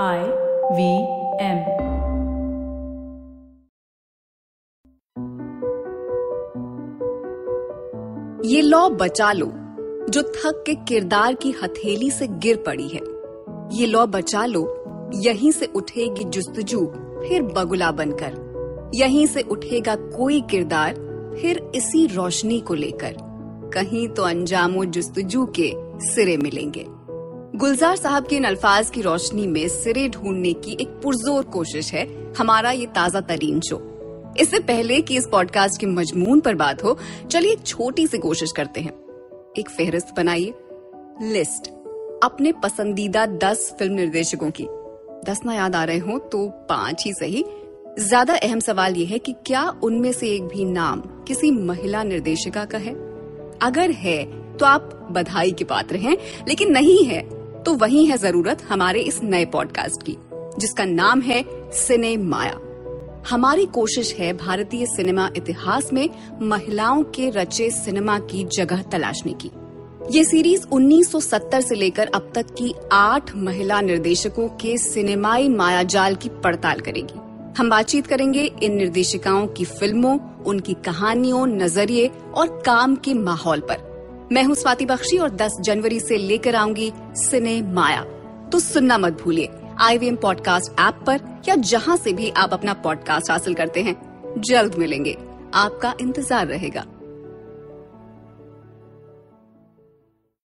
IVM ये लौ बचा लो जो थक के किरदार की हथेली से गिर पड़ी है। ये लौ बचा लो, यहीं से उठेगी जुस्तजू फिर बगुला बनकर। यहीं से उठेगा कोई किरदार फिर इसी रोशनी को लेकर। कहीं तो अंजामों जुस्तजू के सिरे मिलेंगे। गुलजार साहब के इन अल्फाज की रोशनी में सिरे ढूंढने की एक पुरजोर कोशिश है हमारा ये ताजा तरीन शो। इससे पहले कि इस पॉडकास्ट के मजमून पर बात हो, चलिए एक छोटी सी कोशिश करते हैं। एक फेहरिस्त बनाइए, लिस्ट अपने पसंदीदा 10 फिल्म निर्देशकों की। 10 ना याद आ रहे हो तो 5 ही सही। ज्यादा अहम सवाल यह है कि क्या उनमें से एक भी नाम किसी महिला निर्देशिका का है। अगर है तो आप बधाई के पात्र हैं, लेकिन नहीं है तो वही है जरूरत हमारे इस नए पॉडकास्ट की, जिसका नाम है सिने माया। हमारी कोशिश है भारतीय सिनेमा इतिहास में महिलाओं के रचे सिनेमा की जगह तलाशने की। ये सीरीज 1970 से लेकर अब तक की 8 महिला निर्देशकों के सिनेमाई मायाजाल की पड़ताल करेगी। हम बातचीत करेंगे इन निर्देशिकाओं की फिल्मों, उनकी कहानियों, नजरिए और काम के माहौल पर। मैं हूं स्वाति बख्शी और 10 जनवरी से लेकर आऊंगी सिने माया। तो सुनना मत भूलिए IVM पॉडकास्ट ऐप पर या जहां से भी आप अपना पॉडकास्ट हासिल करते हैं। जल्द मिलेंगे, आपका इंतजार रहेगा।